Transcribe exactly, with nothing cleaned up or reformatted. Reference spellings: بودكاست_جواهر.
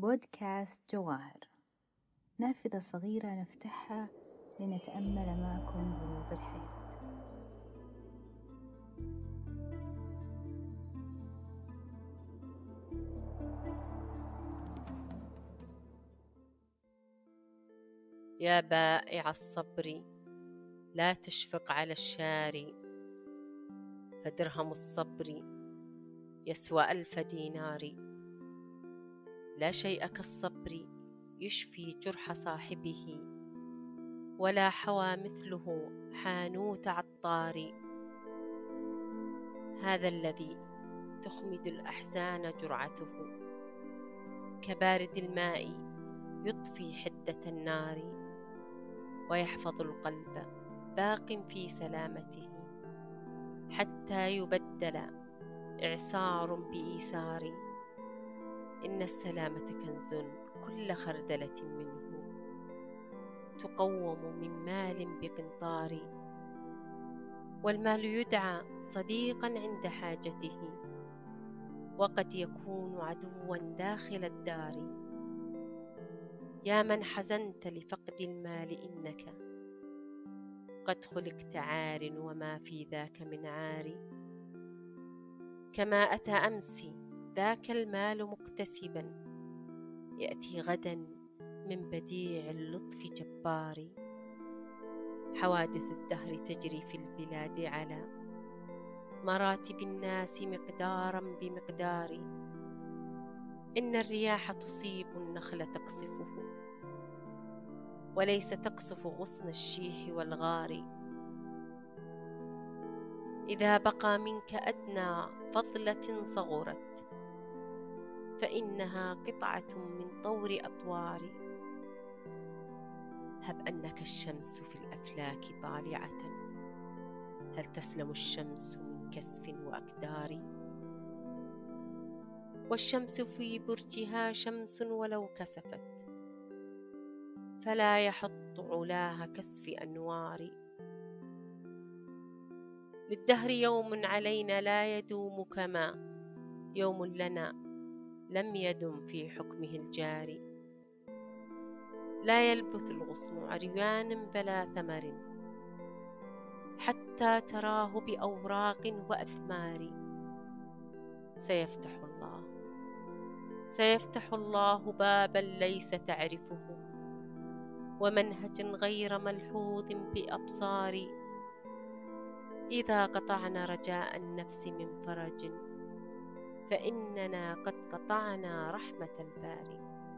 بودكاست جواهر، نافذة صغيرة نفتحها لنتأمل معكم غروب الحياة. يا بائع الصبر لا تشفق على الشاري، فدرهم الصبر يسوى ألف دينار. لا شيء كالصبر يشفي جرح صاحبه، ولا حوى مثله حانوت عطار. هذا الذي تخمد الأحزان جرعته، كبارد الماء يطفي حدة النار، ويحفظ القلب باق في سلامته، حتى يبدل إعصار بإيسار. إن السلامة كنز كل خردلة منه، تقوم من مال بقنطار. والمال يدعى صديقا عند حاجته، وقد يكون عدوا داخل الدار. يا من حزنت لفقد المال، إنك قد خلقت عار، وما في ذاك من عار. كما أتى أمسي ذاك المال مكتسبا، يأتي غدا من بديع اللطف جبار. حوادث الدهر تجري في البلاد على مراتب الناس مقدارا بمقدار. إن الرياح تصيب النخل تقصفه، وليس تقصف غصن الشيح والغار. إذا بقى منك أدنى فضلة صغرت، فإنها قطعة من طور أطوار. هب أنك الشمس في الأفلاك طالعة، هل تسلم الشمس من كسف وأكدار؟ والشمس في برجها شمس ولو كسفت، فلا يحط علاها كسف أنوار. للدهر يوم علينا لا يدوم، كما يوم لنا لم يدم في حكمه الجاري. لا يلبث الغصن عريان بلا ثمر، حتى تراه بأوراق وأثمار. سيفتح الله سيفتح الله بابا ليس تعرفه، ومنهج غير ملحوظ بأبصار. إذا قطعنا رجاء النفس من فرج، فإننا قد قطعنا رحمة الباري.